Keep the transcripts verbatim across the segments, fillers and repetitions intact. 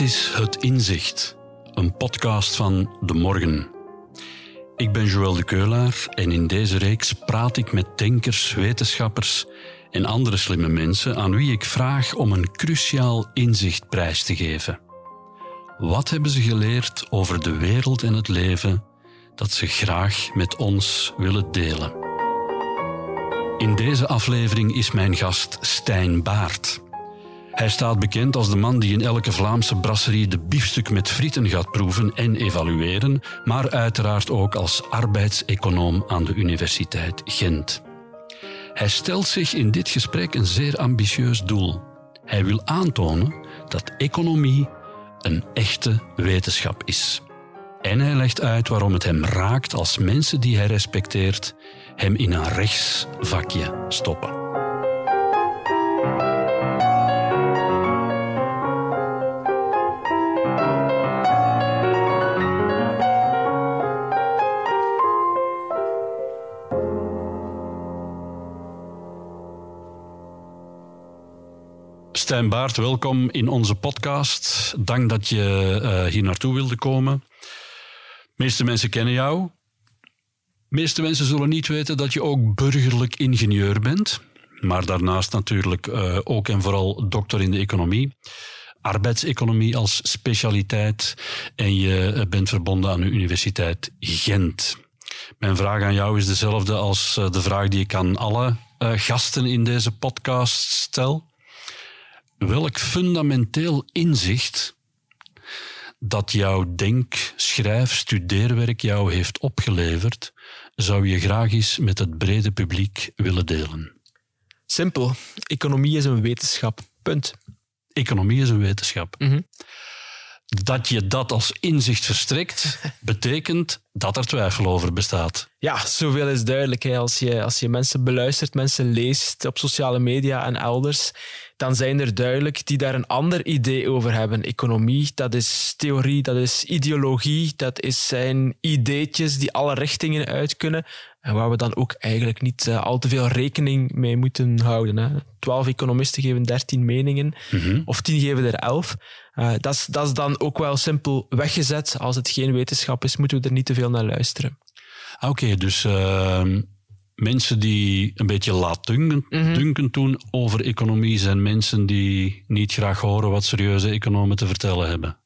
Dit is Het Inzicht, een podcast van De Morgen. Ik ben Joël De Ceulaer en in deze reeks praat ik met denkers, wetenschappers en andere slimme mensen aan wie ik vraag om een cruciaal inzichtprijs te geven. Wat hebben ze geleerd over de wereld en het leven dat ze graag met ons willen delen? In deze aflevering is mijn gast Stijn Baert. Hij staat bekend als de man die in elke Vlaamse brasserie de biefstuk met frieten gaat proeven en evalueren, maar uiteraard ook als arbeidseconoom aan de Universiteit Gent. Hij stelt zich in dit gesprek een zeer ambitieus doel. Hij wil aantonen dat economie een echte wetenschap is. En hij legt uit waarom het hem raakt als mensen die hij respecteert hem in een rechtsvakje stoppen. Stijn Baert, welkom in onze podcast. Dank dat je uh, hier naartoe wilde komen. De meeste mensen kennen jou. De meeste mensen zullen niet weten dat je ook burgerlijk ingenieur bent. Maar daarnaast natuurlijk uh, ook en vooral doctor in de economie. Arbeidseconomie als specialiteit. En je bent verbonden aan de Universiteit Gent. Mijn vraag aan jou is dezelfde als de vraag die ik aan alle uh, gasten in deze podcast stel. Welk fundamenteel inzicht dat jouw denk-, schrijf-, studeerwerk jou heeft opgeleverd, zou je graag eens met het brede publiek willen delen? Simpel. Economie is een wetenschap. Punt. Economie is een wetenschap. Mm-hmm. Dat je dat als inzicht verstrekt, betekent dat er twijfel over bestaat. Ja, zoveel is duidelijk. Hè. Als je, als je mensen beluistert, mensen leest op sociale media en elders, dan zijn er duidelijk die daar een ander idee over hebben. Economie, dat is theorie, dat is ideologie, dat is zijn ideetjes die alle richtingen uit kunnen en waar we dan ook eigenlijk niet uh, al te veel rekening mee moeten houden. Hè. Twaalf economisten geven dertien meningen, mm-hmm. of tien geven er elf. Uh, dat is, dat is dan ook wel simpel weggezet. Als het geen wetenschap is, moeten we er niet te veel naar luisteren. Oké, okay, dus uh, mensen die een beetje laatdunkend mm-hmm. doen over economie zijn mensen die niet graag horen wat serieuze economen te vertellen hebben.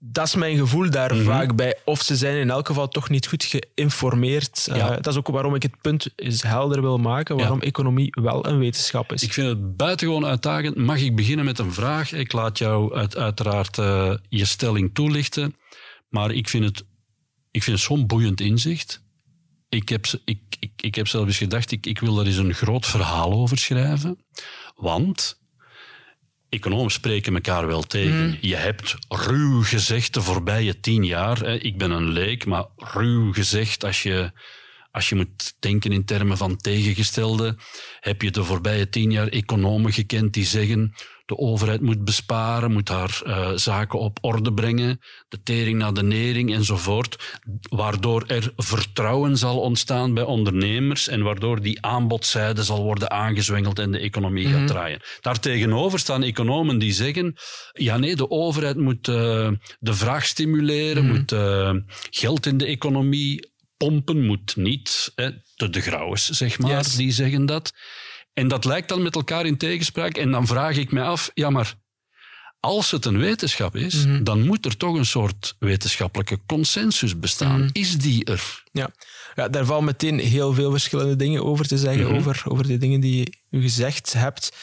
Dat is mijn gevoel daar mm-hmm. vaak bij. Of ze zijn in elk geval toch niet goed geïnformeerd. Ja. Uh, dat is ook waarom ik het punt eens helder wil maken, waarom ja. economie wel een wetenschap is. Ik vind het buitengewoon uitdagend. Mag ik beginnen met een vraag? Ik laat jou uit, uiteraard uh, je stelling toelichten. Maar ik vind het, ik vind het zo'n boeiend inzicht. Ik heb, ik, ik, ik heb zelf eens gedacht, ik, ik wil daar eens een groot verhaal over schrijven. Want economen spreken elkaar wel tegen. Mm. Je hebt ruw gezegd de voorbije tien jaar, hè, ik ben een leek, maar ruw gezegd, als je, als je moet denken in termen van tegengestelde, heb je de voorbije tien jaar economen gekend die zeggen de overheid moet besparen, moet haar uh, zaken op orde brengen, de tering naar de nering enzovoort, waardoor er vertrouwen zal ontstaan bij ondernemers en waardoor die aanbodzijde zal worden aangezwengeld en de economie mm-hmm. gaat draaien. Daartegenover staan economen die zeggen, ja nee, de overheid moet uh, de vraag stimuleren, mm-hmm. moet uh, geld in de economie pompen, moet niet, hè, de de grauwers zeg maar, yes. die zeggen dat. En dat lijkt dan met elkaar in tegenspraak. En dan vraag ik mij af, ja maar, als het een wetenschap is, mm-hmm. dan moet er toch een soort wetenschappelijke consensus bestaan. Mm-hmm. Is die er? Ja. ja, daar valt meteen heel veel verschillende dingen over te zeggen, mm-hmm. over, over de dingen die je gezegd hebt.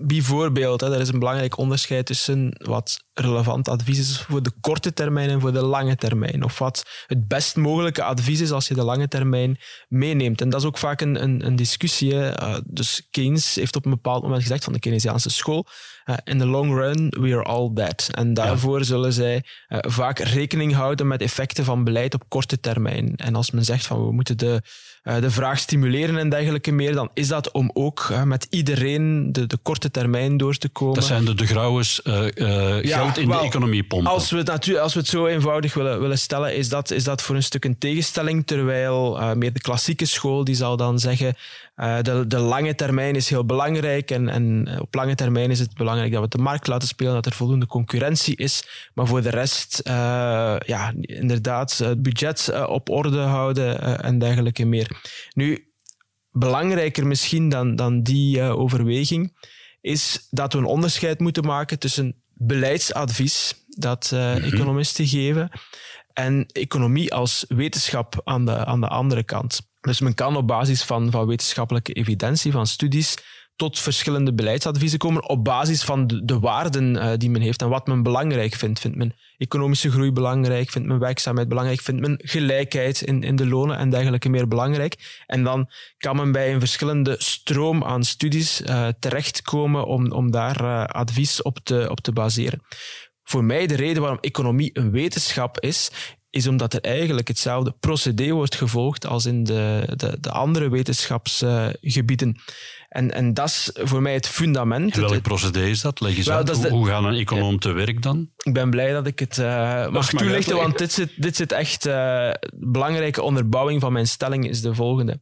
Bijvoorbeeld, hè, er is een belangrijk onderscheid tussen wat relevant advies is voor de korte termijn en voor de lange termijn. Of wat het best mogelijke advies is als je de lange termijn meeneemt. En dat is ook vaak een, een, een discussie. Uh, dus Keynes heeft op een bepaald moment gezegd van de Keynesiaanse school, uh, in the long run we are all dead. En daarvoor ja. zullen zij uh, vaak rekening houden met effecten van beleid op korte termijn. En als men zegt van we moeten de, uh, de vraag stimuleren en dergelijke meer, dan is dat om ook uh, met iedereen de, de korte termijn door te komen. Dat zijn de de grauwers uh, uh, ja, geld in wel, de economie pompen. Als we, het natu- als we het zo eenvoudig willen, willen stellen, is dat, is dat voor een stuk een tegenstelling, terwijl uh, meer de klassieke school die zal dan zeggen uh, de, de lange termijn is heel belangrijk en, en op lange termijn is het belangrijk dat we de markt laten spelen, dat er voldoende concurrentie is, maar voor de rest uh, ja, inderdaad het budget uh, op orde houden uh, en dergelijke meer. Nu, belangrijker misschien dan, dan die uh, overweging, is dat we een onderscheid moeten maken tussen beleidsadvies dat uh, mm-hmm. economisten geven en economie als wetenschap aan de, aan de andere kant. Dus men kan op basis van, van wetenschappelijke evidentie, van studies, tot verschillende beleidsadviezen komen op basis van de, de waarden uh, die men heeft en wat men belangrijk vindt. Vindt men economische groei belangrijk? Vindt men werkzaamheid belangrijk? Vindt men gelijkheid in, in de lonen en dergelijke meer belangrijk? En dan kan men bij een verschillende stroom aan studies uh, terechtkomen om, om daar uh, advies op te, op te baseren. Voor mij de reden waarom economie een wetenschap is, is omdat er eigenlijk hetzelfde procedé wordt gevolgd als in de, de, de andere wetenschapsgebieden. En, en dat is voor mij het fundament. En welk het, procedé is dat? Leg eens wel, uit. Hoe, de, hoe gaat een econoom ja, te werk dan? Ik ben blij dat ik het uh, mag toelichten, want dit zit, dit zit echt... Uh, belangrijke onderbouwing van mijn stelling is de volgende.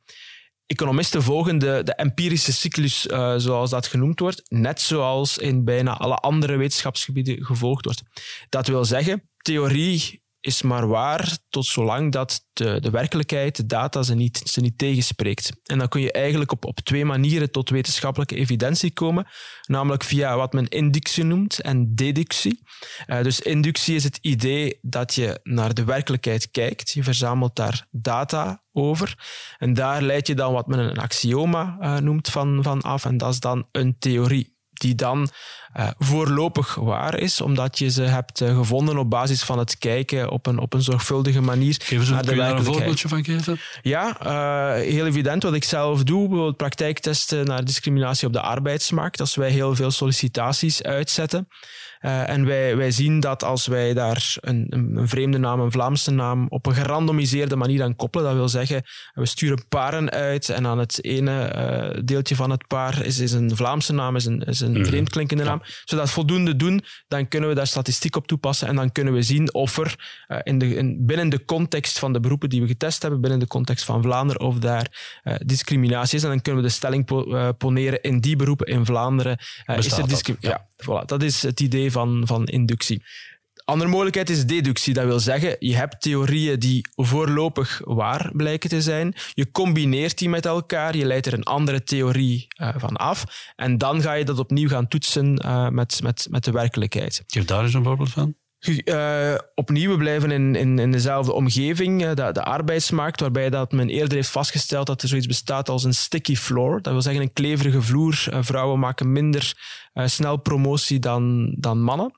Economisten volgen de, de empirische cyclus, uh, zoals dat genoemd wordt, net zoals in bijna alle andere wetenschapsgebieden gevolgd wordt. Dat wil zeggen, theorie is maar waar tot zolang dat de, de werkelijkheid, de data, ze niet, ze niet tegenspreekt. En dan kun je eigenlijk op, op twee manieren tot wetenschappelijke evidentie komen, namelijk via wat men inductie noemt en deductie. Uh, dus inductie is het idee dat je naar de werkelijkheid kijkt, je verzamelt daar data over en daar leid je dan wat men een axioma uh, noemt van, van af en dat is dan een theorie. Die dan uh, voorlopig waar is, omdat je ze hebt uh, gevonden op basis van het kijken op een, op een zorgvuldige manier. Geef eens een, een voorbeeldje van geven. Ja, uh, heel evident wat ik zelf doe. Bijvoorbeeld praktijktesten naar discriminatie op de arbeidsmarkt. Als wij heel veel sollicitaties uitzetten. Uh, en wij, wij zien dat als wij daar een, een vreemde naam, een Vlaamse naam, op een gerandomiseerde manier aan koppelen, dat wil zeggen, we sturen paren uit en aan het ene uh, deeltje van het paar is, is een Vlaamse naam, is een, is een vreemdklinkende naam. Als we dat voldoende doen, dan kunnen we daar statistiek op toepassen en dan kunnen we zien of er uh, in de, in, binnen de context van de beroepen die we getest hebben, binnen de context van Vlaanderen, of daar uh, discriminatie is. En dan kunnen we de stelling po- uh, poneren in die beroepen in Vlaanderen. Uh, is er discriminatie? Ja. Ja, voilà, dat is het idee Van, van inductie. Andere mogelijkheid is deductie. Dat wil zeggen, je hebt theorieën die voorlopig waar blijken te zijn. Je combineert die met elkaar. Je leidt er een andere theorie uh, van af. En dan ga je dat opnieuw gaan toetsen uh, met, met, met de werkelijkheid. Geef daar eens een voorbeeld van. Uh, opnieuw, we blijven in, in, in dezelfde omgeving, uh, de, de arbeidsmarkt, waarbij dat men eerder heeft vastgesteld dat er zoiets bestaat als een sticky floor. Dat wil zeggen een kleverige vloer. Uh, vrouwen maken minder uh, snel promotie dan, dan mannen.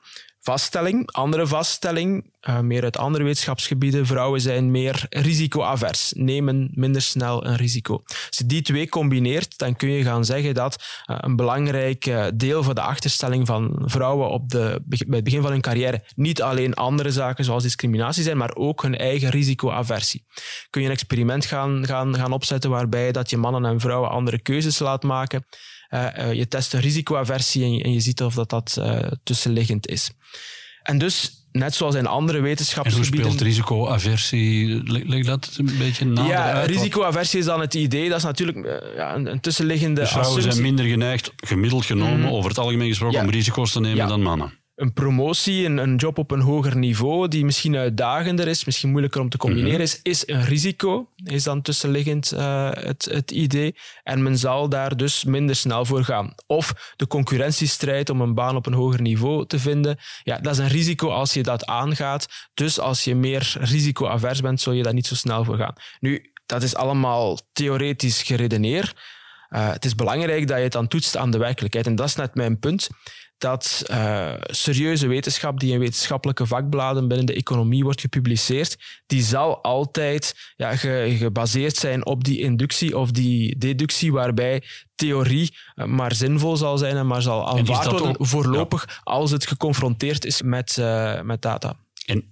Vaststelling, andere vaststelling, uh, meer uit andere wetenschapsgebieden, vrouwen zijn meer risicoavers, nemen minder snel een risico. Als je die twee combineert, dan kun je gaan zeggen dat uh, een belangrijk uh, deel van de achterstelling van vrouwen op de, bij het begin van hun carrière niet alleen andere zaken zoals discriminatie zijn, maar ook hun eigen risicoaversie. Kun je een experiment gaan, gaan, gaan opzetten waarbij dat je mannen en vrouwen andere keuzes laat maken. Uh, uh, je test een risicoaversie en je, en je ziet of dat, dat uh, tussenliggend is. En dus, net zoals in andere wetenschapsgebieden... En hoe speelt risicoaversie... Leg, leg dat een beetje nader ja, uit? Ja, risicoaversie is dan het idee. Dat is natuurlijk uh, ja, een, een tussenliggende dus assumptie. Vrouwen zijn minder geneigd, gemiddeld genomen, mm. over het algemeen gesproken, ja. om risico's te nemen ja. dan mannen. Een promotie, een, een job op een hoger niveau, die misschien uitdagender is, misschien moeilijker om te combineren is, is een risico, is dan tussenliggend uh, het, het idee. En men zal daar dus minder snel voor gaan. Of de concurrentiestrijd om een baan op een hoger niveau te vinden, ja, dat is een risico als je dat aangaat. Dus als je meer risicoavers bent, zul je daar niet zo snel voor gaan. Nu, dat is allemaal theoretisch geredeneerd. Uh, het is belangrijk dat je het dan toetst aan de werkelijkheid. En dat is net mijn punt. Dat uh, serieuze wetenschap die in wetenschappelijke vakbladen binnen de economie wordt gepubliceerd, die zal altijd ja, ge, gebaseerd zijn op die inductie of die deductie, waarbij theorie uh, maar zinvol zal zijn en maar zal aanvaard worden ook, voorlopig ja. als het geconfronteerd is met, uh, met data. En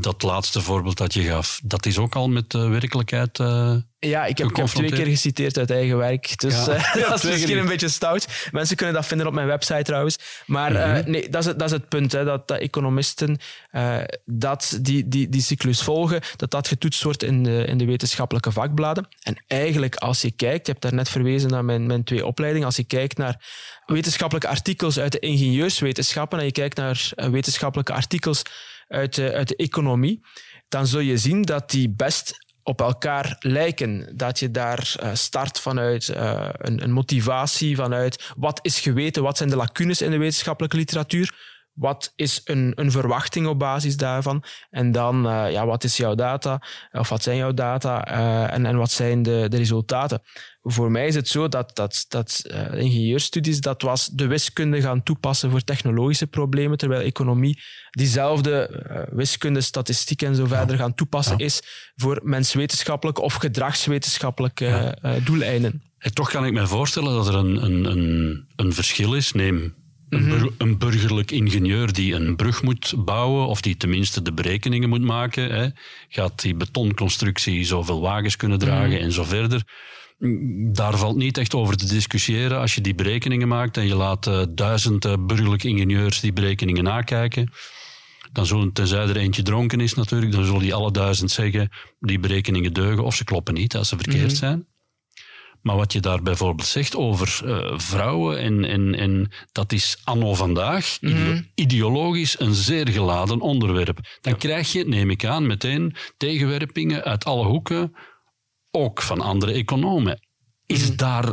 dat laatste voorbeeld dat je gaf, dat is ook al met de werkelijkheid... Uh Ja, ik heb, ik heb twee keer geciteerd uit eigen werk. Dus ja. uh, ja, dat is misschien een beetje stout. Mensen kunnen dat vinden op mijn website trouwens. Maar mm-hmm. uh, nee, dat is het, dat is het punt. Hè, dat, dat economisten uh, dat die, die, die cyclus volgen, dat dat getoetst wordt in de, in de wetenschappelijke vakbladen. En eigenlijk, als je kijkt, je hebt daarnet verwezen naar mijn, mijn twee opleidingen, als je kijkt naar wetenschappelijke artikels uit de ingenieurswetenschappen en je kijkt naar wetenschappelijke artikels uit de, uit de economie, dan zul je zien dat die best op elkaar lijken. Dat je daar start vanuit uh, een, een motivatie, vanuit wat is geweten, wat zijn de lacunes in de wetenschappelijke literatuur, wat is een, een verwachting op basis daarvan en dan uh, ja, wat is jouw data, of wat zijn jouw data uh, en, en wat zijn de, de resultaten. Voor mij is het zo dat, dat, dat uh, ingenieurstudies, dat was de wiskunde gaan toepassen voor technologische problemen, terwijl economie diezelfde uh, wiskunde, statistiek en zo verder ja. gaan toepassen ja. is voor menswetenschappelijke of gedragswetenschappelijke ja. uh, doeleinden. En toch kan ik me voorstellen dat er een, een, een, een verschil is. Neem Een, bur- een burgerlijk ingenieur die een brug moet bouwen, of die tenminste de berekeningen moet maken. Hè. Gaat die betonconstructie zoveel wagens kunnen dragen mm. en zo verder. Daar valt niet echt over te discussiëren. Als je die berekeningen maakt en je laat uh, duizend uh, burgerlijke ingenieurs die berekeningen nakijken, dan zullen, tenzij er eentje dronken is natuurlijk, dan zullen die alle duizend zeggen, die berekeningen deugen of ze kloppen niet als ze verkeerd mm-hmm. zijn. Maar wat je daar bijvoorbeeld zegt over uh, vrouwen, en, en, en dat is anno vandaag mm-hmm. ideologisch een zeer geladen onderwerp. Dan ja. krijg je, neem ik aan, meteen tegenwerpingen uit alle hoeken, ook van andere economen. Is mm-hmm. daar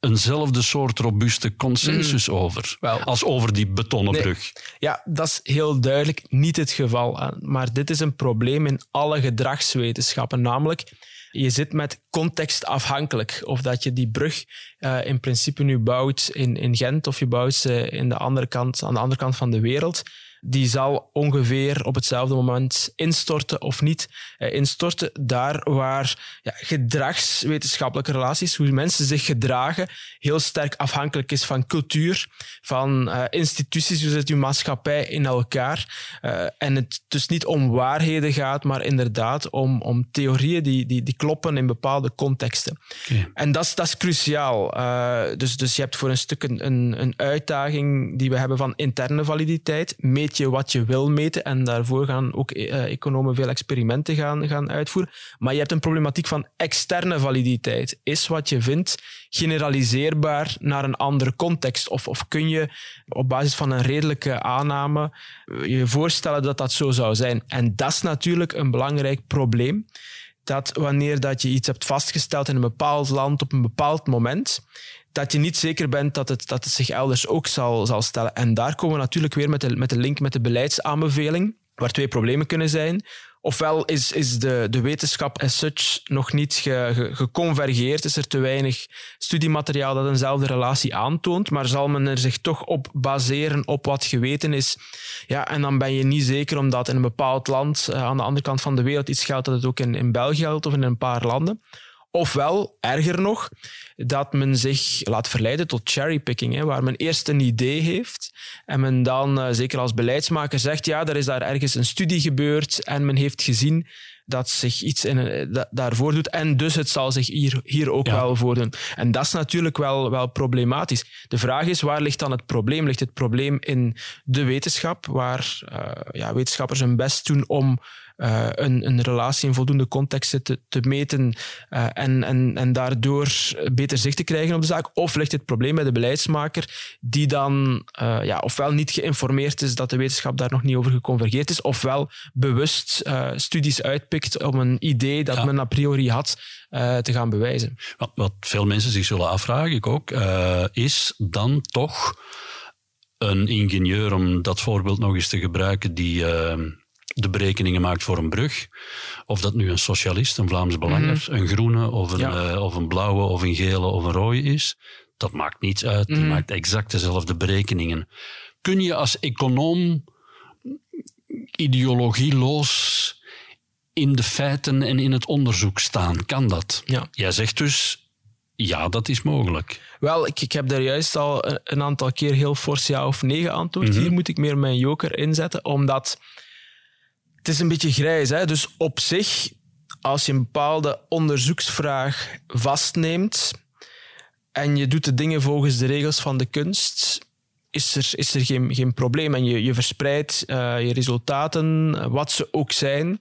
eenzelfde soort robuuste consensus mm-hmm. over, Wel, als over die betonnen brug? Nee, ja, dat is heel duidelijk niet het geval. Maar dit is een probleem in alle gedragswetenschappen, namelijk... Je zit met contextafhankelijk. Of dat je die brug uh, in principe nu bouwt in, in Gent of je bouwt ze in de andere kant, aan de andere kant van de wereld, die zal ongeveer op hetzelfde moment instorten of niet uh, instorten. Daar waar ja, gedragswetenschappelijke relaties, hoe mensen zich gedragen, heel sterk afhankelijk is van cultuur, van uh, instituties, hoe zit uw maatschappij in elkaar. Uh, en het dus niet om waarheden gaat, maar inderdaad om, om theorieën die, die, die kloppen in bepaalde contexten. Okay. En dat is cruciaal. Uh, dus, dus je hebt voor een stuk een, een, een uitdaging die we hebben van interne validiteit, je wat je wil meten en daarvoor gaan ook eh, economen veel experimenten gaan, gaan uitvoeren. Maar je hebt een problematiek van externe validiteit. Is wat je vindt generaliseerbaar naar een andere context? Of, of kun je op basis van een redelijke aanname je voorstellen dat dat zo zou zijn? En dat is natuurlijk een belangrijk probleem. Dat wanneer dat je iets hebt vastgesteld in een bepaald land op een bepaald moment, dat je niet zeker bent dat het, dat het zich elders ook zal, zal stellen. En daar komen we natuurlijk weer met de, met de link met de beleidsaanbeveling, waar twee problemen kunnen zijn. Ofwel is, is de, de wetenschap as such nog niet ge, ge, geconvergeerd, is er te weinig studiemateriaal dat eenzelfde relatie aantoont, maar zal men er zich toch op baseren op wat geweten is. Ja, en dan ben je niet zeker omdat in een bepaald land, uh, aan de andere kant van de wereld, iets geldt dat het ook in, in België geldt of in een paar landen. Ofwel, erger nog, dat men zich laat verleiden tot cherrypicking, hè, waar men eerst een idee heeft en men dan, uh, zeker als beleidsmaker, zegt ja, er is daar ergens een studie gebeurd en men heeft gezien dat zich iets in een, da- daarvoor doet en dus het zal zich hier, hier ook ja. wel voordoen. En dat is natuurlijk wel, wel problematisch. De vraag is, waar ligt dan het probleem? Ligt het probleem in de wetenschap, waar uh, ja, wetenschappers hun best doen om Uh, een, een relatie in voldoende contexten te, te meten uh, en, en, en daardoor beter zicht te krijgen op de zaak? Of ligt het probleem bij de beleidsmaker die dan uh, ja, ofwel niet geïnformeerd is dat de wetenschap daar nog niet over geconvergeerd is, ofwel bewust uh, studies uitpikt om een idee dat ja. men a priori had uh, te gaan bewijzen. Wat, wat veel mensen zich zullen afvragen, ik ook, uh, is dan toch een ingenieur, om dat voorbeeld nog eens te gebruiken, die... Uh, de berekeningen maakt voor een brug. Of dat nu een socialist, een Vlaams belanger, mm-hmm. een groene of een, ja. uh, of een blauwe of een gele of een rode is. Dat maakt niets uit. Mm-hmm. Die maakt exact dezelfde berekeningen. Kun je als econoom ideologieloos in de feiten en in het onderzoek staan? Kan dat? Ja. Jij zegt dus... Ja, dat is mogelijk. Wel, ik, ik heb daar juist al een, een aantal keer heel fors ja of nee geantwoord. Mm-hmm. Hier moet ik meer mijn joker inzetten, omdat... Het is een beetje grijs, hè? Dus op zich, als je een bepaalde onderzoeksvraag vastneemt en je doet de dingen volgens de regels van de kunst, is er, is er geen, geen probleem. En je, je verspreidt uh, je resultaten, wat ze ook zijn,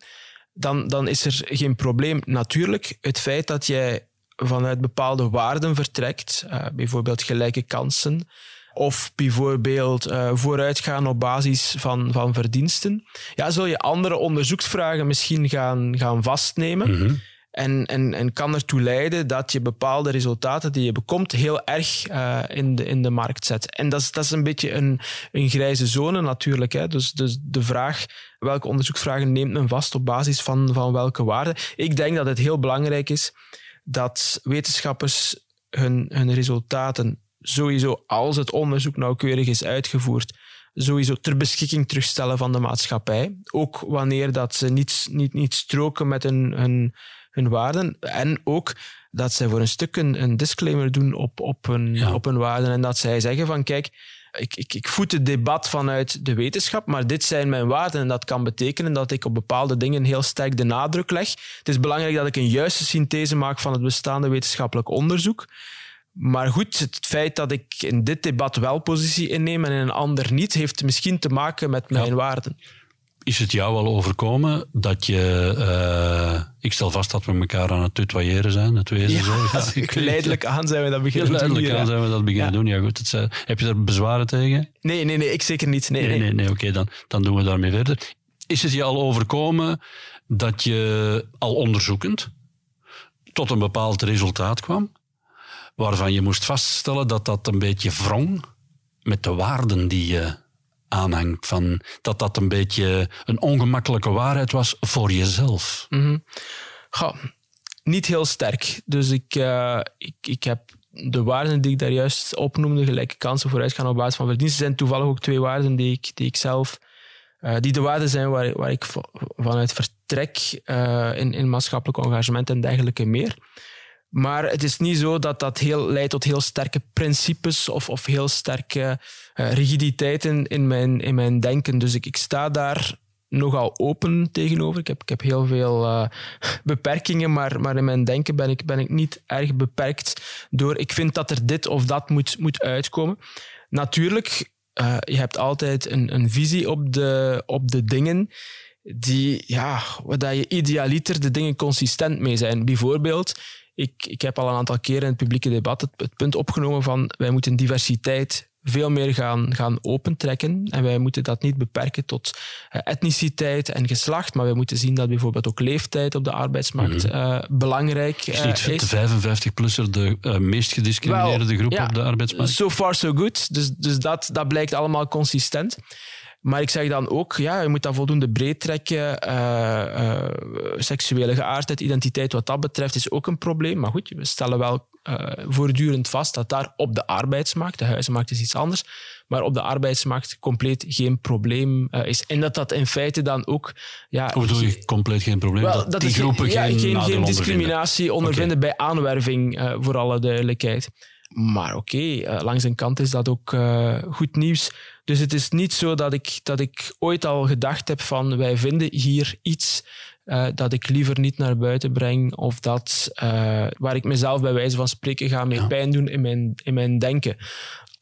dan, dan is er geen probleem. Natuurlijk, het feit dat jij vanuit bepaalde waarden vertrekt, uh, bijvoorbeeld gelijke kansen, of bijvoorbeeld uh, vooruitgaan op basis van, van verdiensten, ja, zul je andere onderzoeksvragen misschien gaan, gaan vastnemen. Mm-hmm. En, en, en kan ertoe leiden dat je bepaalde resultaten die je bekomt heel erg uh, in, de, in de markt zet. En dat is, dat is een beetje een, een grijze zone natuurlijk, hè? Dus, dus de vraag, welke onderzoeksvragen neemt men vast op basis van, van welke waarden? Ik denk dat het heel belangrijk is dat wetenschappers hun, hun resultaten sowieso, als het onderzoek nauwkeurig is uitgevoerd, sowieso ter beschikking terugstellen van de maatschappij. Ook wanneer dat ze niet, niet, niet stroken met hun, hun, hun waarden. En ook dat zij voor een stuk een, een disclaimer doen op, op, hun, ja. op hun waarden. En dat zij zeggen van, kijk, ik, ik, ik voed het debat vanuit de wetenschap, maar dit zijn mijn waarden. En dat kan betekenen dat ik op bepaalde dingen heel sterk de nadruk leg. Het is belangrijk dat ik een juiste synthese maak van het bestaande wetenschappelijk onderzoek. Maar goed, het feit dat ik in dit debat wel positie inneem en in een ander niet, heeft misschien te maken met mijn ja. waarden. Is het jou al overkomen dat je... Uh, ik stel vast dat we elkaar aan het tutoyeren zijn, het wezen ja, zijn. Ja, geleidelijk aan zijn we dat beginnen doen. Geleidelijk aan zijn we dat beginnen ja. doen, ja goed. Het zijn, heb je daar bezwaren tegen? Nee, nee, nee, ik zeker niet. Nee, nee, nee, nee, nee oké, okay, dan, dan doen we daarmee verder. Is het je al overkomen dat je al onderzoekend tot een bepaald resultaat kwam, waarvan je moest vaststellen dat dat een beetje wrong met de waarden die je aanhangt, van dat dat een beetje een ongemakkelijke waarheid was voor jezelf? Mm-hmm. Goh, niet heel sterk. Dus ik, uh, ik, ik heb de waarden die ik daar juist opnoemde, gelijke kansen, vooruitgaan op basis van verdiensten, zijn toevallig ook twee waarden die ik, die ik zelf... Uh, die de waarden zijn waar, waar ik vanuit vertrek uh, in, in maatschappelijk engagement en dergelijke meer. Maar het is niet zo dat dat heel, leidt tot heel sterke principes of, of heel sterke uh, rigiditeiten in mijn, in mijn denken. Dus ik, ik sta daar nogal open tegenover. Ik heb, ik heb heel veel uh, beperkingen, maar, maar in mijn denken ben ik, ben ik niet erg beperkt door... Ik vind dat er dit of dat moet, moet uitkomen. Natuurlijk, uh, je hebt altijd een, een visie op de, op de dingen... die, ja, waar je idealiter de dingen consistent mee zijn. Bijvoorbeeld... Ik, ik heb al een aantal keren in het publieke debat het, het punt opgenomen van wij moeten diversiteit veel meer gaan, gaan opentrekken en wij moeten dat niet beperken tot etniciteit en geslacht, maar wij moeten zien dat bijvoorbeeld ook leeftijd op de arbeidsmarkt mm-hmm. uh, belangrijk uh, is. Is de vijfenvijftig-plusser de uh, meest gediscrimineerde well, groep ja, op de arbeidsmarkt? So far so good, dus, dus dat, dat blijkt allemaal consistent. Maar ik zeg dan ook, ja, je moet dat voldoende breed trekken. Uh, uh, seksuele geaardheid, identiteit wat dat betreft is ook een probleem. Maar goed, we stellen wel uh, voortdurend vast dat daar op de arbeidsmarkt, de huizenmarkt is iets anders, maar op de arbeidsmarkt compleet geen probleem uh, is. En dat dat in feite dan ook... Ja, hoe bedoel je compleet geen probleem? Wel, dat die is groepen geen, ja, geen, geen discriminatie ondervinden, ondervinden okay. bij aanwerving, uh, voor alle duidelijkheid. Maar oké, okay, uh, langs een kant is dat ook uh, goed nieuws. Dus het is niet zo dat ik, dat ik ooit al gedacht heb van wij vinden hier iets uh, dat ik liever niet naar buiten breng of dat, uh, waar ik mezelf bij wijze van spreken ga mee ja. pijn doen in mijn, in mijn denken.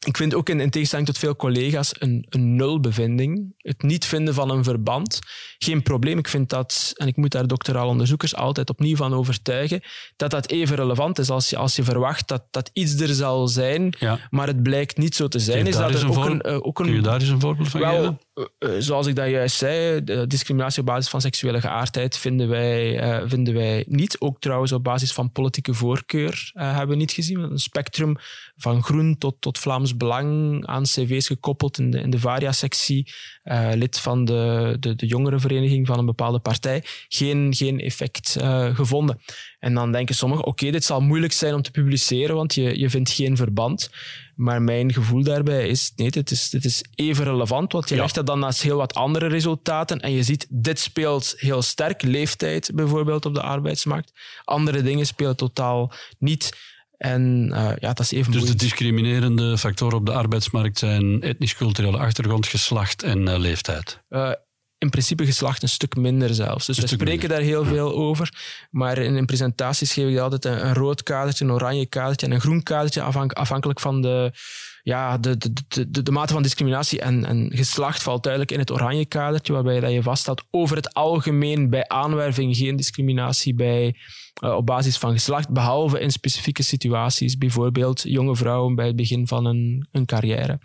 Ik vind ook in, in tegenstelling tot veel collega's een, een nulbevinding, het niet vinden van een verband, geen probleem. Ik vind dat, en ik moet daar doctoraal onderzoekers altijd opnieuw van overtuigen, dat dat even relevant is als je, als je verwacht dat, dat iets er zal zijn, ja. maar het blijkt niet zo te zijn. Is dat er ook een, uh, ook een, kun je daar eens een voorbeeld van wel, geven? Uh, zoals ik dat juist zei, de discriminatie op basis van seksuele geaardheid vinden wij, uh, vinden wij niet. Ook trouwens op basis van politieke voorkeur uh, hebben we niet gezien. Een spectrum van groen tot, tot Vlaams Belang aan cv's gekoppeld in de, in de Varia-sectie, uh, lid van de, de, de jongerenvereniging van een bepaalde partij, geen, geen effect uh, gevonden. En dan denken sommigen, oké, okay, dit zal moeilijk zijn om te publiceren, want je, je vindt geen verband. Maar mijn gevoel daarbij is, nee, dit is, dit is even relevant, want je ja. legt dat dan naast heel wat andere resultaten en je ziet, dit speelt heel sterk, leeftijd bijvoorbeeld op de arbeidsmarkt. Andere dingen spelen totaal niet. En, uh, ja, dat is even dus moeilijk. De discriminerende factoren op de arbeidsmarkt zijn etnisch-culturele achtergrond, geslacht en uh, leeftijd? Uh, in principe geslacht een stuk minder zelfs. Dus we spreken minder. daar heel veel over. Maar in, in presentaties geef ik altijd een, een rood kadertje, een oranje kadertje en een groen kadertje, afhan- afhankelijk van de, ja, de, de, de, de, de mate van discriminatie. En, en geslacht valt duidelijk in het oranje kadertje, waarbij dat je vaststelt over het algemeen bij aanwerving geen discriminatie bij, uh, op basis van geslacht, behalve in specifieke situaties, bijvoorbeeld jonge vrouwen bij het begin van een, een carrière.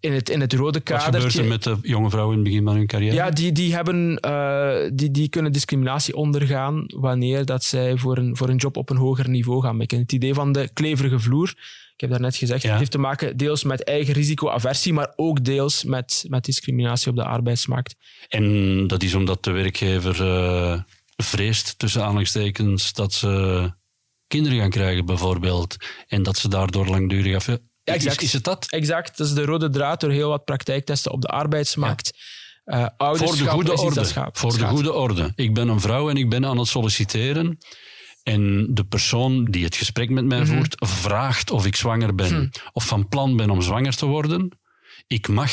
In het, in het rode kadertje... Wat gebeurt er met de jonge vrouwen in het begin van hun carrière? Ja, die, die, hebben, uh, die, die kunnen discriminatie ondergaan wanneer dat zij voor een, voor een job op een hoger niveau gaan mikken. Het idee van de kleverige vloer, ik heb daarnet gezegd, ja. Het heeft te maken deels met eigen risicoaversie, maar ook deels met, met discriminatie op de arbeidsmarkt. En dat is omdat de werkgever uh, vreest, tussen aanhalingstekens, dat ze kinderen gaan krijgen bijvoorbeeld, en dat ze daardoor langdurig af... Exact. Is, is het dat? Exact. Dat is de rode draad door heel wat praktijktesten op de arbeidsmarkt. Ja. Uh, Voor de goede orde. Schaap, Voor de goede orde. Ik ben een vrouw en ik ben aan het solliciteren. En de persoon die het gesprek met mij mm-hmm. voert, vraagt of ik zwanger ben. Mm. Of van plan ben om zwanger te worden. Ik mag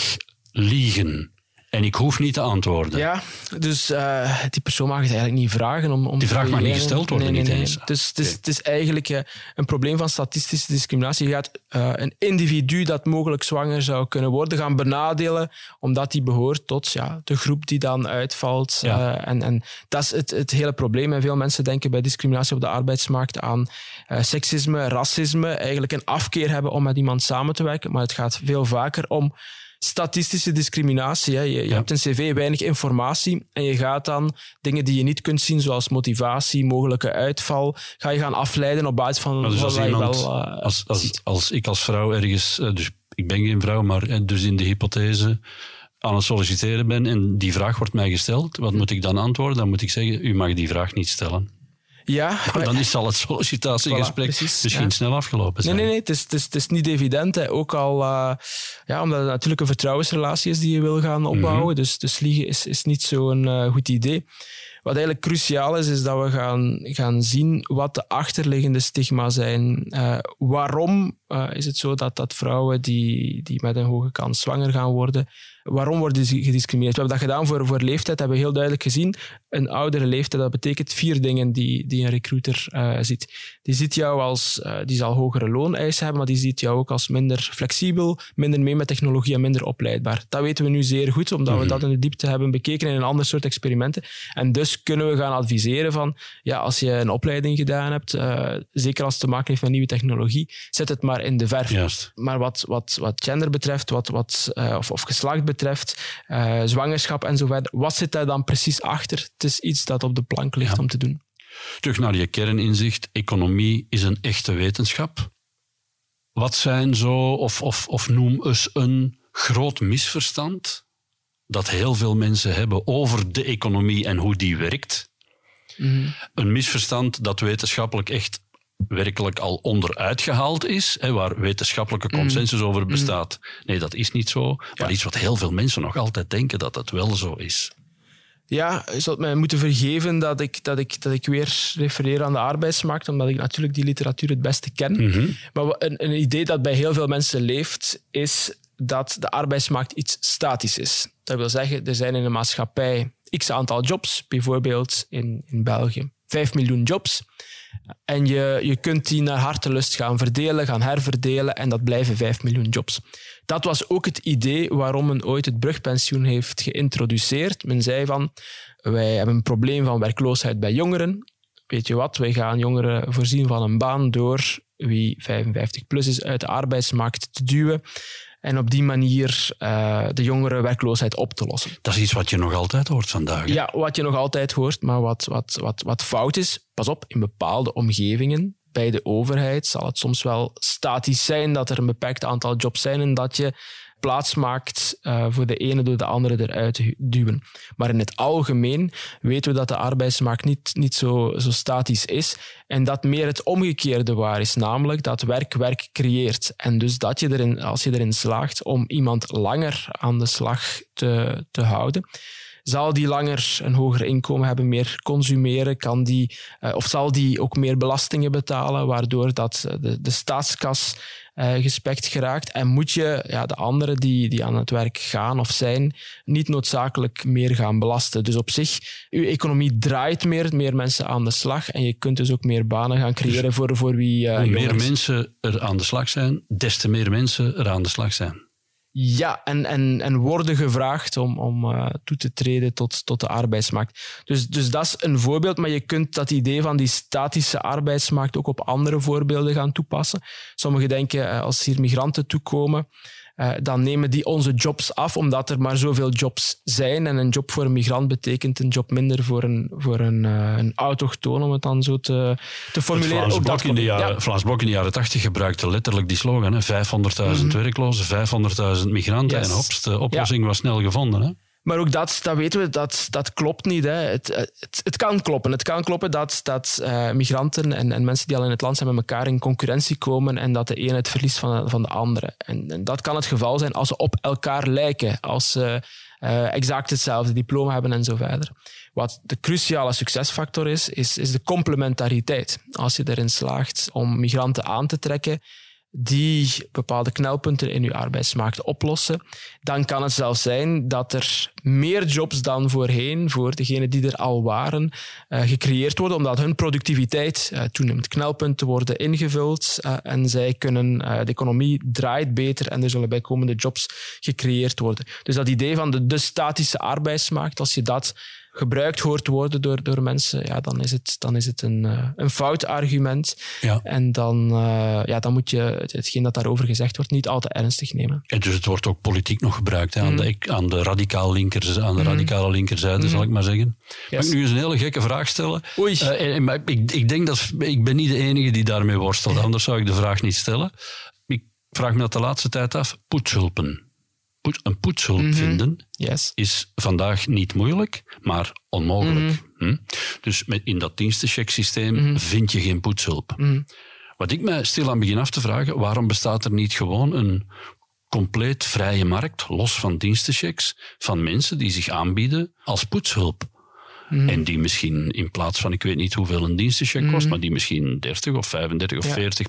liegen. En ik hoef niet te antwoorden. Ja, dus uh, die persoon mag het eigenlijk niet vragen. Om, om die vraag mag niet gesteld worden, nee, nee, nee, niet eens. Nee. Dus het is, okay. het is eigenlijk uh, een probleem van statistische discriminatie. Je gaat uh, een individu dat mogelijk zwanger zou kunnen worden gaan benadelen, omdat die behoort tot ja, de groep die dan uitvalt. Ja. Uh, en, en dat is het, het hele probleem. En veel mensen denken bij discriminatie op de arbeidsmarkt aan uh, seksisme, racisme, eigenlijk een afkeer hebben om met iemand samen te werken. Maar het gaat veel vaker om statistische discriminatie. Hè. Je, je ja. hebt een cv, weinig informatie en je gaat dan dingen die je niet kunt zien, zoals motivatie, mogelijke uitval, ga je gaan afleiden op basis van... Dus als, iemand, wel, uh, als, als, als ik als vrouw ergens... Dus ik ben geen vrouw, maar dus in de hypothese aan het solliciteren ben en die vraag wordt mij gesteld, wat moet ik dan antwoorden? Dan moet ik zeggen, u mag die vraag niet stellen. Ja, maar dan is al het sollicitatiegesprek voilà, precies, misschien ja. snel afgelopen zijn. Nee, nee, nee, het is, het is, het is niet evident. Hè. Ook al uh, ja, omdat het natuurlijk een vertrouwensrelatie is die je wil gaan opbouwen. Mm-hmm. Dus, dus liegen is, is niet zo'n uh, goed idee. Wat eigenlijk cruciaal is, is dat we gaan, gaan zien wat de achterliggende stigma's zijn. Uh, waarom uh, is het zo dat, dat vrouwen die, die met een hoge kans zwanger gaan worden, waarom worden ze gediscrimineerd? We hebben dat gedaan voor, voor leeftijd, hebben we heel duidelijk gezien. Een oudere leeftijd, dat betekent vier dingen die, die een recruiter uh, ziet. Die ziet jou als, uh, die zal hogere looneisen hebben, maar die ziet jou ook als minder flexibel, minder mee met technologie en minder opleidbaar. Dat weten we nu zeer goed, omdat mm-hmm. we dat in de diepte hebben bekeken in een ander soort experimenten. En dus kunnen we gaan adviseren van, ja, als je een opleiding gedaan hebt, uh, zeker als het te maken heeft met nieuwe technologie, zet het maar in de verf. Juist. Maar wat, wat, wat gender betreft, wat, wat, uh, of, of geslacht betreft, betreft, uh, zwangerschap en zo verder. Wat zit daar dan precies achter? Het is iets dat op de plank ligt ja. om te doen. Terug naar je kerninzicht. Economie is een echte wetenschap. Wat zijn zo, of, of, of noem eens een groot misverstand dat heel veel mensen hebben over de economie en hoe die werkt. Mm-hmm. Een misverstand dat wetenschappelijk echt werkelijk al onderuit gehaald is, hè, waar wetenschappelijke consensus mm. over bestaat. Nee, dat is niet zo. Maar ja. iets wat heel veel mensen nog altijd denken dat dat wel zo is. Ja, je zult mij moeten vergeven dat ik, dat, ik, dat ik weer refereer aan de arbeidsmarkt, omdat ik natuurlijk die literatuur het beste ken. Mm-hmm. Maar een, een idee dat bij heel veel mensen leeft, is dat de arbeidsmarkt iets statisch is. Dat wil zeggen, er zijn in de maatschappij x aantal jobs, bijvoorbeeld in, in België vijf miljoen jobs. En je, je kunt die naar hartelust gaan verdelen, gaan herverdelen en dat blijven vijf miljoen jobs. Dat was ook het idee waarom men ooit het brugpensioen heeft geïntroduceerd. Men zei van, wij hebben een probleem van werkloosheid bij jongeren. Weet je wat, wij gaan jongeren voorzien van een baan door wie vijfenvijftig plus is uit de arbeidsmarkt te duwen. En op die manier uh, de jongere werkloosheid op te lossen. Dat is iets wat je nog altijd hoort vandaag. Hè? Ja, wat je nog altijd hoort, maar wat, wat, wat, wat fout is. Pas op, in bepaalde omgevingen, bij de overheid, zal het soms wel statisch zijn dat er een beperkt aantal jobs zijn en dat je plaats maakt uh, voor de ene door de andere eruit te duwen. Maar in het algemeen weten we dat de arbeidsmarkt niet, niet zo, zo statisch is en dat meer het omgekeerde waar is, namelijk dat werk werk creëert. En dus dat je erin, als je erin slaagt om iemand langer aan de slag te, te houden, zal die langer een hoger inkomen hebben, meer consumeren, kan die, uh, of zal die ook meer belastingen betalen, waardoor dat de, de staatskas uh, gespekt geraakt. En moet je ja, de anderen die, die aan het werk gaan of zijn, niet noodzakelijk meer gaan belasten. Dus op zich, je economie draait meer, meer mensen aan de slag en je kunt dus ook meer banen gaan creëren dus voor, voor wie... Uh, hoe meer mensen er aan de slag zijn, des te meer mensen er aan de slag zijn. Ja, en, en, en worden gevraagd om, om uh, toe te treden tot, tot de arbeidsmarkt. Dus, dus dat is een voorbeeld, maar je kunt dat idee van die statische arbeidsmarkt ook op andere voorbeelden gaan toepassen. Sommigen denken, uh, als hier migranten toekomen, uh, dan nemen die onze jobs af, omdat er maar zoveel jobs zijn. En een job voor een migrant betekent een job minder voor een, voor een, uh, een autochtoon, om het dan zo te, te formuleren. Vlaams Blok in de jaren, Vlaams Blok in de jaren tachtig gebruikte letterlijk die slogan, hè? vijfhonderdduizend mm-hmm. werklozen, vijfhonderdduizend migranten, yes. En hops, de oplossing ja. was snel gevonden. Hè? Maar ook dat, dat weten we, dat, dat klopt niet. Hè. Het, het, het kan kloppen. Het kan kloppen dat, dat uh, migranten en, en mensen die al in het land zijn met elkaar in concurrentie komen en dat de ene het verliest van, van de andere. En, en dat kan het geval zijn als ze op elkaar lijken, als ze uh, exact hetzelfde diploma hebben en zo verder. Wat de cruciale succesfactor is, is, is de complementariteit. Als je erin slaagt om migranten aan te trekken, die bepaalde knelpunten in uw arbeidsmarkt oplossen, dan kan het zelfs zijn dat er meer jobs dan voorheen, voor degenen die er al waren, uh, gecreëerd worden, omdat hun productiviteit uh, toeneemt. Knelpunten worden ingevuld uh, en zij kunnen, uh, de economie draait beter en er zullen bijkomende jobs gecreëerd worden. Dus dat idee van de, de statische arbeidsmarkt, als je dat gebruikt hoort worden door, door mensen, ja, dan is het, dan is het een, uh, een fout argument. Ja. En dan, uh, ja, dan moet je hetgeen dat daarover gezegd wordt niet al te ernstig nemen. En dus het wordt ook politiek nog gebruikt, hè, mm. aan de, aan de, radicaal linkers, aan de mm. radicale linkerzijde, mm. zal ik maar zeggen. Yes. Mag ik nu eens een hele gekke vraag stellen? Oei. Uh, en, en, maar ik, ik denk dat... Ik ben niet de enige die daarmee worstelt, anders zou ik de vraag niet stellen. Ik vraag me dat de laatste tijd af. Poetshulpen. Een poetshulp mm-hmm. vinden yes. is vandaag niet moeilijk, maar onmogelijk. Mm-hmm. Hm? Dus met, in dat dienstenchecksysteem mm-hmm. vind je geen poetshulp. Mm-hmm. Wat ik mij stilaan begin af te vragen, waarom bestaat er niet gewoon een compleet vrije markt, los van dienstenchecks, van mensen die zich aanbieden als poetshulp? Mm-hmm. En die misschien in plaats van, ik weet niet hoeveel een dienstencheck kost, mm-hmm. maar die misschien dertig of vijfendertig of ja. veertig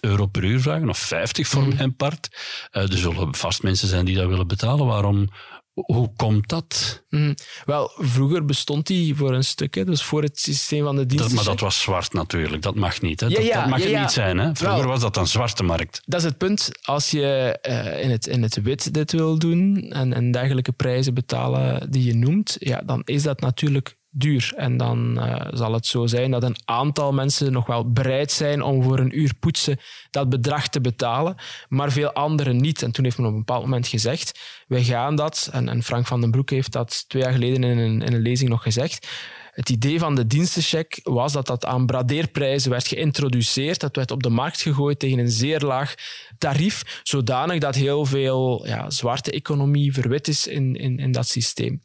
euro per uur vragen, of vijftig voor mm. mijn part. Uh, er zullen vast mensen zijn die dat willen betalen. Waarom? Hoe komt dat? Mm. Wel, vroeger bestond die voor een stuk, hè, dus voor het systeem van de diensten. Maar dat was zwart natuurlijk, dat mag niet. Hè. Ja, dat, ja, dat mag ja, ja. niet zijn. Hè. Vroeger wel, was dat een zwarte markt. Dat is het punt. Als je uh, in, het, in het wit dit wil doen en, en dergelijke prijzen betalen die je noemt, ja, dan is dat natuurlijk duur. En dan uh, zal het zo zijn dat een aantal mensen nog wel bereid zijn om voor een uur poetsen dat bedrag te betalen, maar veel anderen niet. En toen heeft men op een bepaald moment gezegd, wij gaan dat, en, en Frank van den Broek heeft dat twee jaar geleden in een, in een lezing nog gezegd, het idee van de dienstencheck was dat dat aan bradeerprijzen werd geïntroduceerd. Dat werd op de markt gegooid tegen een zeer laag tarief, zodanig dat heel veel ja, zwarte economie verwit is in, in, in dat systeem.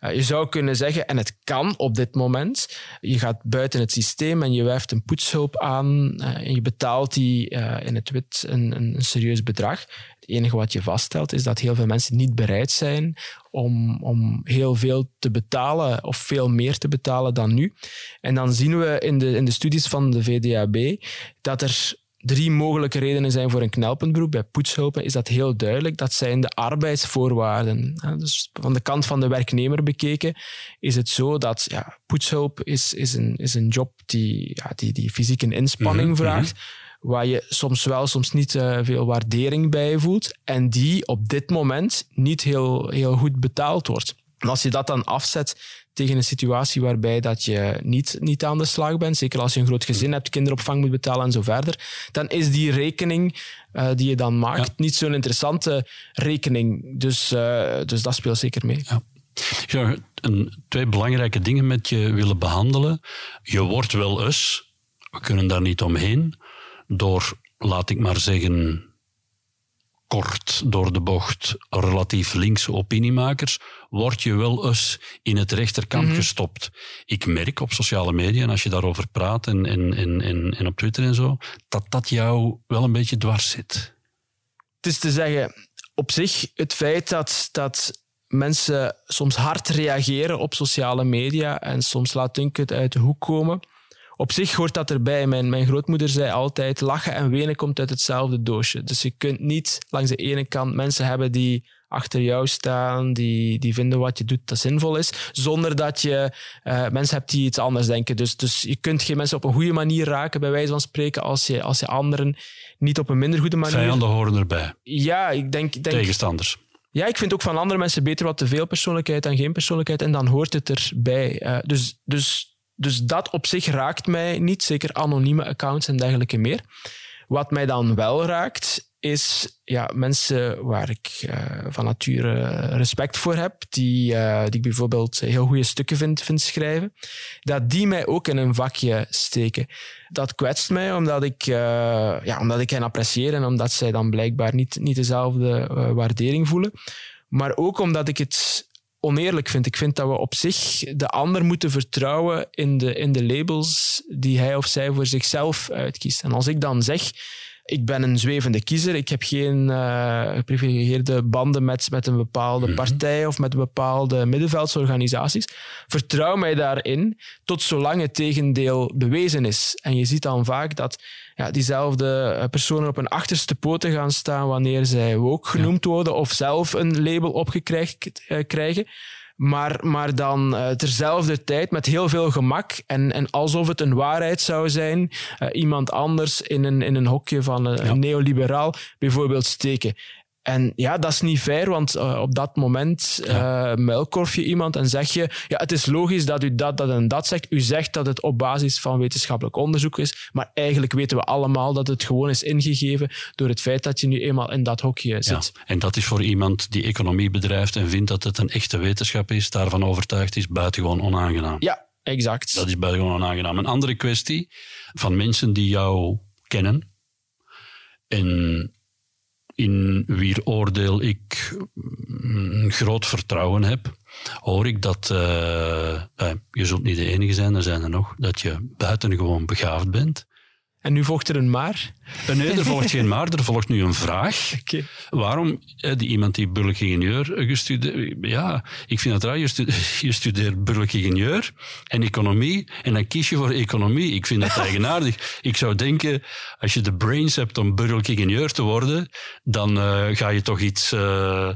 Uh, je zou kunnen zeggen, en het kan op dit moment, je gaat buiten het systeem en je werft een poetshulp aan uh, en je betaalt die uh, in het wit een, een, een serieus bedrag. Het enige wat je vaststelt is dat heel veel mensen niet bereid zijn om, om heel veel te betalen of veel meer te betalen dan nu. En dan zien we in de, in de studies van de V D A B dat er drie mogelijke redenen zijn voor een knelpuntberoep. Bij poetshulpen is dat heel duidelijk. Dat zijn de arbeidsvoorwaarden. Dus van de kant van de werknemer bekeken is het zo dat ja, poetshulp is, is, een, is een job die, ja, die, die fysiek een inspanning mm-hmm. vraagt, waar je soms wel, soms niet uh, veel waardering bij voelt en die op dit moment niet heel, heel goed betaald wordt. En als je dat dan afzet tegen een situatie waarbij dat je niet, niet aan de slag bent, zeker als je een groot gezin hebt, kinderopvang moet betalen en zo verder, dan is die rekening uh, die je dan maakt ja. niet zo'n interessante rekening. Dus, uh, dus dat speelt zeker mee. Ja. Ik zou een, twee belangrijke dingen met je willen behandelen. Je wordt wel eens, we kunnen daar niet omheen, door, laat ik maar zeggen, kort door de bocht relatief linkse opiniemakers, word je wel eens in het rechterkamp mm-hmm. gestopt. Ik merk op sociale media, en als je daarover praat en, en, en, en op Twitter en zo, dat dat jou wel een beetje dwars zit. Het is te zeggen, op zich, het feit dat, dat mensen soms hard reageren op sociale media en soms laatdunkend uit de hoek komen. Op zich hoort dat erbij. Mijn, mijn grootmoeder zei altijd, lachen en wenen komt uit hetzelfde doosje. Dus je kunt niet langs de ene kant mensen hebben die achter jou staan, die, die vinden wat je doet dat zinvol is, zonder dat je uh, mensen hebt die iets anders denken. Dus, dus je kunt geen mensen op een goede manier raken, bij wijze van spreken, als je, als je anderen niet op een minder goede manier... Vijanden horen erbij. Ja, ik denk... denk... Tegenstanders. Ja, ik vind ook van andere mensen beter wat te veel persoonlijkheid dan geen persoonlijkheid. En dan hoort het erbij. Uh, dus, dus, dus dat op zich raakt mij niet. Zeker anonieme accounts en dergelijke meer. Wat mij dan wel raakt, is ja, mensen waar ik uh, van nature respect voor heb. Die, uh, die ik bijvoorbeeld heel goede stukken vind, vind schrijven. Dat die mij ook in een vakje steken. Dat kwetst mij omdat ik, uh, ja, omdat ik hen apprecieer en omdat zij dan blijkbaar niet, niet dezelfde uh, waardering voelen. Maar ook omdat ik het oneerlijk vind. Ik vind dat we op zich de ander moeten vertrouwen in de, in de labels die hij of zij voor zichzelf uitkiest. En als ik dan zeg, ik ben een zwevende kiezer, ik heb geen uh, geprivilegeerde banden met, met een bepaalde partij of met bepaalde middenveldsorganisaties. Vertrouw mij daarin tot zolang het tegendeel bewezen is. En je ziet dan vaak dat ja, diezelfde personen op hun achterste poten gaan staan wanneer zij ook genoemd ja. worden of zelf een label opgekregen eh, krijgen. Maar, maar dan uh, terzelfde tijd met heel veel gemak en, en alsof het een waarheid zou zijn, uh, iemand anders in een, in een hokje van een, ja. een neoliberaal bijvoorbeeld steken. En ja, dat is niet fair, want uh, op dat moment uh, muilkorf je iemand en zeg je, ja, het is logisch dat u dat, dat en dat zegt. U zegt dat het op basis van wetenschappelijk onderzoek is, maar eigenlijk weten we allemaal dat het gewoon is ingegeven door het feit dat je nu eenmaal in dat hokje zit. Ja, en dat is voor iemand die economie bedrijft en vindt dat het een echte wetenschap is, daarvan overtuigd is, buitengewoon onaangenaam. Ja, exact. Dat is buitengewoon onaangenaam. Een andere kwestie van mensen die jou kennen en in wier oordeel ik groot vertrouwen heb, hoor ik dat, uh, uh, je zult niet de enige zijn, er zijn er nog, dat je buitengewoon begaafd bent. En nu volgt er een maar? Nee, er volgt geen maar, er volgt nu een vraag. Okay. Waarom, eh, die, iemand die burgerlijk ingenieur gestudeerd... Ja, ik vind het raar, je, stude, je studeert burgerlijk ingenieur en economie en dan kies je voor economie. Ik vind dat eigenaardig. Ik zou denken, als je de brains hebt om burgerlijk ingenieur te worden, dan uh, ga je toch iets... Uh,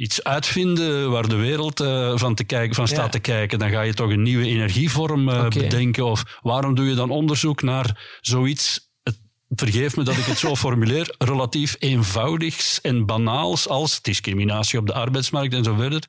iets uitvinden waar de wereld uh, van, te kijken, van staat ja. te kijken, dan ga je toch een nieuwe energievorm uh, okay. bedenken. Of waarom doe je dan onderzoek naar zoiets, het, vergeef me dat ik het zo formuleer, relatief eenvoudigs en banaals als discriminatie op de arbeidsmarkt en zo verder.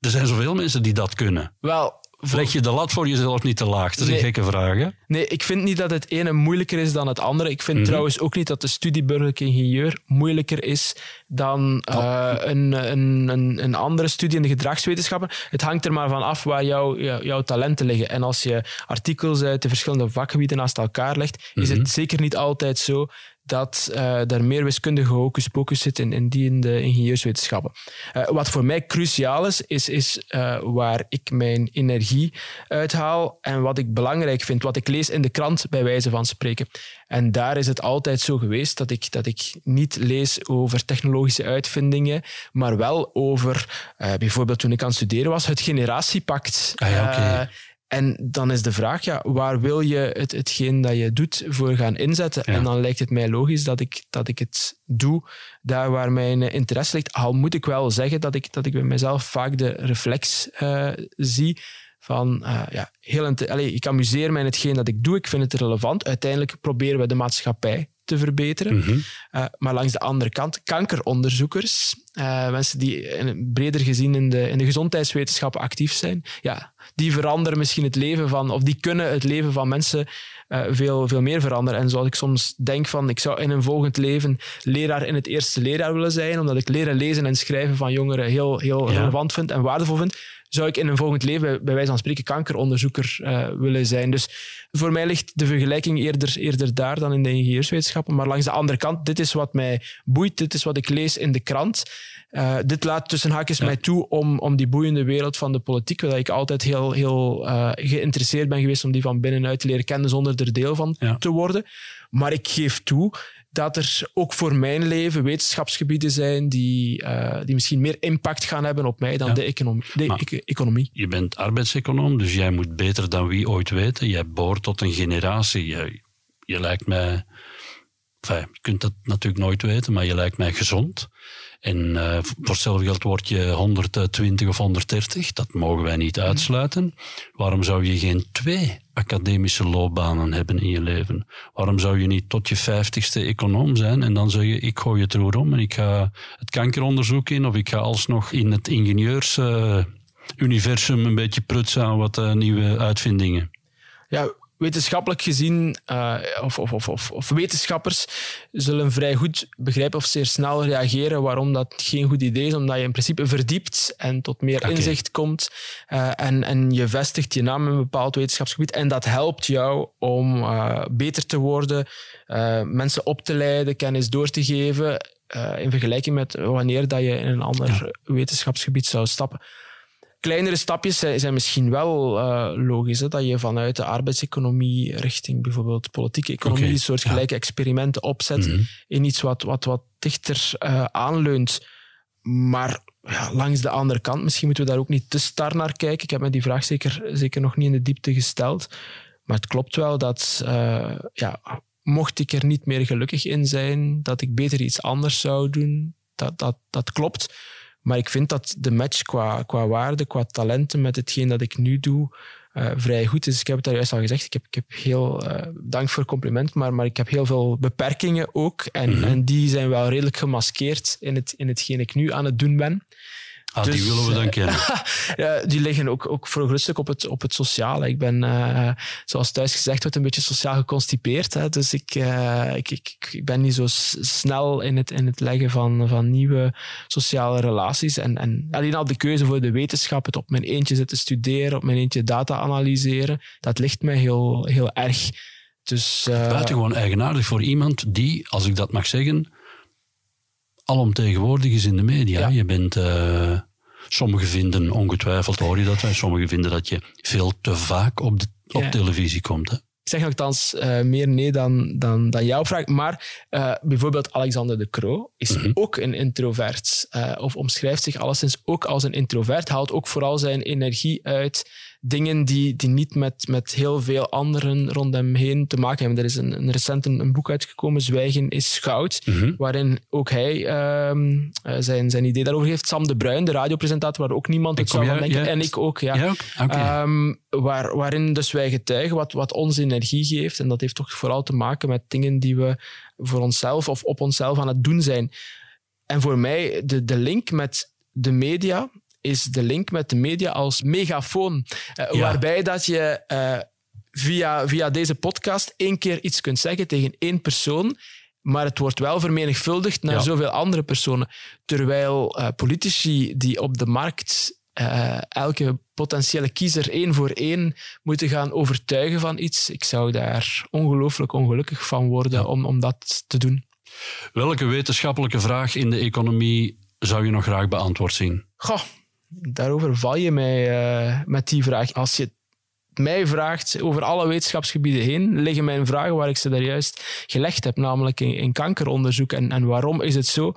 Er zijn zoveel mensen die dat kunnen. Wel, leg je de lat voor jezelf niet te laag? Dat is nee. een gekke vraag, hè? Nee, ik vind niet dat het ene moeilijker is dan het andere. Ik vind mm-hmm. trouwens ook niet dat de studie burgerlijk ingenieur moeilijker is dan oh. uh, een, een, een, een andere studie in de gedragswetenschappen. Het hangt er maar van af waar jou, jou, jouw talenten liggen. En als je artikels uit de verschillende vakgebieden naast elkaar legt, mm-hmm. is het zeker niet altijd zo dat uh, er meer wiskundige hocus-pocus zit in, in die in de ingenieurswetenschappen. Uh, wat voor mij cruciaal is, is, is uh, waar ik mijn energie uithaal en wat ik belangrijk vind, wat ik lees in de krant, bij wijze van spreken. En daar is het altijd zo geweest dat ik, dat ik niet lees over technologische uitvindingen, maar wel over, uh, bijvoorbeeld toen ik aan het studeren was, het Generatiepact. Ah ja, okay. uh, En dan is de vraag, ja, waar wil je het, hetgeen dat je doet voor gaan inzetten? Ja. En dan lijkt het mij logisch dat ik, dat ik het doe daar waar mijn interesse ligt. Al moet ik wel zeggen dat ik, dat ik bij mezelf vaak de reflex uh, zie van, uh, ja, heel inter- Allee, ik amuseer mij in hetgeen dat ik doe, ik vind het relevant. Uiteindelijk proberen we de maatschappij te verbeteren. Mm-hmm. Uh, maar langs de andere kant, kankeronderzoekers, uh, mensen die in, breder gezien in de, in de gezondheidswetenschappen actief zijn, ja, die veranderen misschien het leven van, of die kunnen het leven van mensen uh, veel, veel meer veranderen. En zoals ik soms denk van, ik zou in een volgend leven leraar in het eerste leraar willen zijn, omdat ik leren lezen en schrijven van jongeren heel, heel ja. relevant vind en waardevol vind, zou ik in een volgend leven, bij wijze van spreken, kankeronderzoeker uh, willen zijn. Dus voor mij ligt de vergelijking eerder, eerder daar dan in de ingenieurswetenschappen. Maar langs de andere kant, dit is wat mij boeit, dit is wat ik lees in de krant. Uh, dit laat tussen haakjes ja. mij toe om, om die boeiende wereld van de politiek, waar ik altijd heel, heel uh, geïnteresseerd ben geweest om die van binnenuit te leren kennen zonder er deel van ja. te worden. Maar ik geef toe dat er ook voor mijn leven wetenschapsgebieden zijn die, uh, die misschien meer impact gaan hebben op mij dan ja. de, economie, de e- economie. Je bent arbeidseconoom, dus jij moet beter dan wie ooit weten. Jij behoort tot een generatie. Je, je lijkt mij... Enfin, je kunt dat natuurlijk nooit weten, maar je lijkt mij gezond. En uh, voor hetzelfde geld word je honderdtwintig of honderddertig. Dat mogen wij niet uitsluiten. Waarom zou je geen twee academische loopbanen hebben in je leven? Waarom zou je niet tot je vijftigste econoom zijn en dan zeg je, ik gooi het roer om en ik ga het kankeronderzoek in of ik ga alsnog in het ingenieursuniversum uh, een beetje prutsen aan wat uh, nieuwe uitvindingen? Ja, wetenschappelijk gezien, uh, of, of, of, of wetenschappers, zullen vrij goed begrijpen of zeer snel reageren waarom dat geen goed idee is, omdat je in principe verdiept en tot meer okay. inzicht komt uh, en, en je vestigt je naam in een bepaald wetenschapsgebied en dat helpt jou om uh, beter te worden, uh, mensen op te leiden, kennis door te geven, uh, in vergelijking met wanneer dat je in een ander ja. wetenschapsgebied zou stappen. Kleinere stapjes zijn misschien wel uh, logisch. Hè? Dat je vanuit de arbeidseconomie richting bijvoorbeeld politieke economie okay, soortgelijke ja. experimenten opzet mm-hmm. in iets wat, wat, wat dichter uh, aanleunt. Maar ja, langs de andere kant, misschien moeten we daar ook niet te star naar kijken. Ik heb me die vraag zeker, zeker nog niet in de diepte gesteld. Maar het klopt wel dat... Uh, ja, mocht ik er niet meer gelukkig in zijn, dat ik beter iets anders zou doen, dat, dat, dat klopt. Maar ik vind dat de match qua, qua waarde, qua talenten met hetgeen dat ik nu doe, uh, vrij goed is. Ik heb het daar juist al gezegd. Ik heb, ik heb heel... Uh, dank voor het compliment, maar, maar ik heb heel veel beperkingen ook. En, mm-hmm. en die zijn wel redelijk gemaskeerd in, het, in hetgeen ik nu aan het doen ben. Ah, dus, die willen we dan kennen. ja, die liggen ook, ook voor een groot stuk op het, op het sociale. Ik ben, uh, zoals thuis gezegd wordt, een beetje sociaal geconstipeerd. Hè? Dus ik, uh, ik, ik, ik ben niet zo s- snel in het, in het leggen van, van nieuwe sociale relaties. En, en alleen al de keuze voor de wetenschap, het op mijn eentje zitten studeren, op mijn eentje data analyseren, dat ligt mij heel, heel erg. Dus, uh, buitengewoon eigenaardig voor iemand die, als ik dat mag zeggen... alomtegenwoordig is in de media. Ja. Je bent, uh, sommigen vinden, ongetwijfeld hoor je dat, sommigen vinden dat je veel te vaak op, de, op ja. televisie komt. Hè? Ik zeg althans uh, meer nee dan, dan, dan jouw vraag, maar uh, bijvoorbeeld Alexander de Croo is mm-hmm. ook een introvert, uh, of omschrijft zich alleszins ook als een introvert, haalt ook vooral zijn energie uit dingen die, die niet met, met heel veel anderen rond hem heen te maken hebben. Er is een, een recent een, een boek uitgekomen, Zwijgen is goud, mm-hmm. waarin ook hij um, zijn, zijn idee daarover geeft. Sam de Bruijn, de radiopresentator, waar ook niemand het zou van denken. Ja, en ik ook, ja. ja ook? Okay. Um, waar, waarin dus wij getuigen wat, wat ons energie geeft. En dat heeft toch vooral te maken met dingen die we voor onszelf of op onszelf aan het doen zijn. En voor mij, de, de link met de media... is de link met de media als megafoon. Uh, ja. Waarbij dat je uh, via, via deze podcast één keer iets kunt zeggen tegen één persoon, maar het wordt wel vermenigvuldigd naar ja. zoveel andere personen. Terwijl uh, politici die op de markt uh, elke potentiële kiezer één voor één moeten gaan overtuigen van iets, ik zou daar ongelooflijk ongelukkig van worden ja. om, om dat te doen. Welke wetenschappelijke vraag in de economie zou je nog graag beantwoord zien? Goh. Daarover val je mij uh, met die vraag. Als je mij vraagt, over alle wetenschapsgebieden heen, liggen mijn vragen waar ik ze daar juist gelegd heb, namelijk in, in kankeronderzoek. En, en waarom is het zo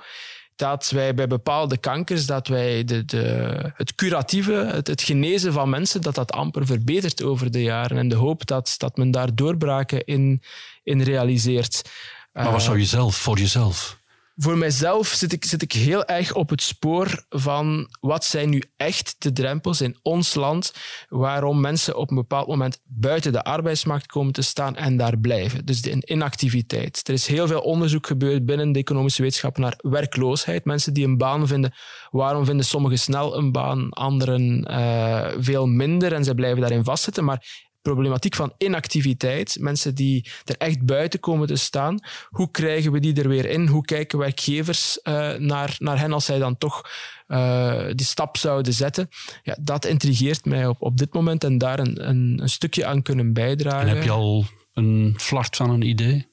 dat wij bij bepaalde kankers, dat wij de, de, het curatieve, het, het genezen van mensen, dat dat amper verbetert over de jaren. En de hoop dat, dat men daar doorbraken in, in realiseert. Maar wat zou je zelf, voor jezelf... Voor mijzelf zit ik, zit ik heel erg op het spoor van wat zijn nu echt de drempels in ons land waarom mensen op een bepaald moment buiten de arbeidsmarkt komen te staan en daar blijven. Dus de inactiviteit. Er is heel veel onderzoek gebeurd binnen de economische wetenschappen naar werkloosheid. Mensen die een baan vinden, waarom vinden sommigen snel een baan, anderen uh, veel minder en ze blijven daarin vastzitten. Maar problematiek van inactiviteit, mensen die er echt buiten komen te staan. Hoe krijgen we die er weer in? Hoe kijken werkgevers uh, naar, naar hen als zij dan toch uh, die stap zouden zetten? Ja, dat intrigeert mij op, op dit moment en daar een, een, een stukje aan kunnen bijdragen. En heb je al een flart van een idee?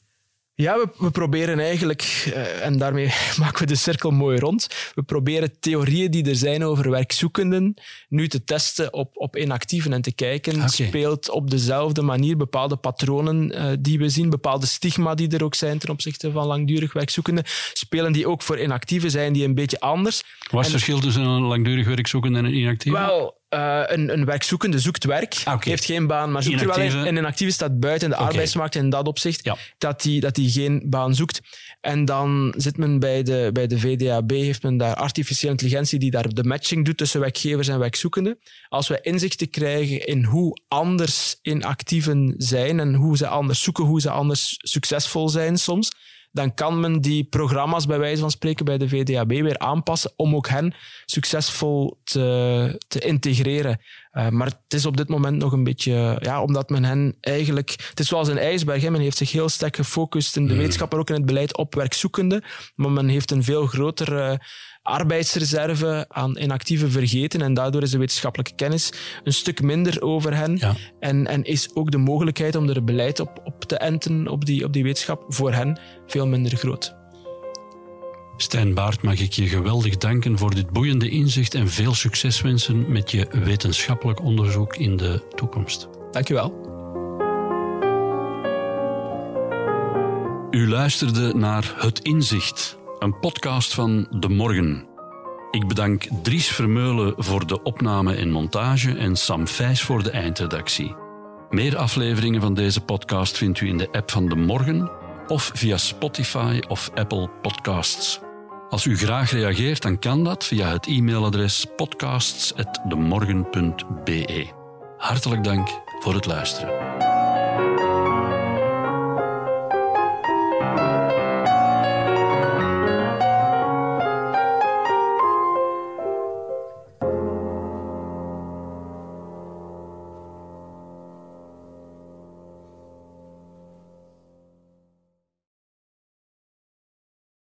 Ja, we, we proberen eigenlijk, uh, en daarmee maken we de cirkel mooi rond, we proberen theorieën die er zijn over werkzoekenden nu te testen op, op inactieven en te kijken, okay. Speelt op dezelfde manier bepaalde patronen uh, die we zien, bepaalde stigma die er ook zijn ten opzichte van langdurig werkzoekenden, spelen die ook voor inactieven, zijn die een beetje anders. Wat is het verschil tussen een langdurig werkzoekende en een inactieve? Wel, Uh, een, een werkzoekende zoekt werk, okay. Heeft geen baan, maar zoekt inactieve. Er wel een. Een inactieve staat buiten de okay. arbeidsmarkt in dat opzicht, ja. dat die, dat die geen baan zoekt. En dan zit men bij de, bij de V D A B, heeft men daar artificiële intelligentie die daar de matching doet tussen werkgevers en werkzoekenden. Als we inzichten krijgen in hoe anders inactieven zijn en hoe ze anders zoeken, hoe ze anders succesvol zijn soms, dan kan men die programma's bij wijze van spreken bij de V D A B weer aanpassen om ook hen succesvol te, te integreren. Uh, maar het is op dit moment nog een beetje... Ja, omdat men hen eigenlijk... Het is zoals een ijsberg. Hè, men heeft zich heel sterk gefocust in de wetenschap, maar ook in het beleid op werkzoekenden. Maar men heeft een veel grotere... Uh, arbeidsreserve aan inactieven vergeten en daardoor is de wetenschappelijke kennis een stuk minder over hen ja. en, en is ook de mogelijkheid om er beleid op, op te enten op die, op die wetenschap voor hen veel minder groot. Stijn Baert, mag ik je geweldig danken voor dit boeiende inzicht en veel succes wensen met je wetenschappelijk onderzoek in de toekomst. Dank je wel. U luisterde naar Het Inzicht, een podcast van De Morgen. Ik bedank Dries Vermeulen voor de opname en montage en Sam Feys voor de eindredactie. Meer afleveringen van deze podcast vindt u in de app van De Morgen of via Spotify of Apple Podcasts. Als u graag reageert, dan kan dat via het e-mailadres podcasts apenstaartje de morgen punt be. Hartelijk dank voor het luisteren.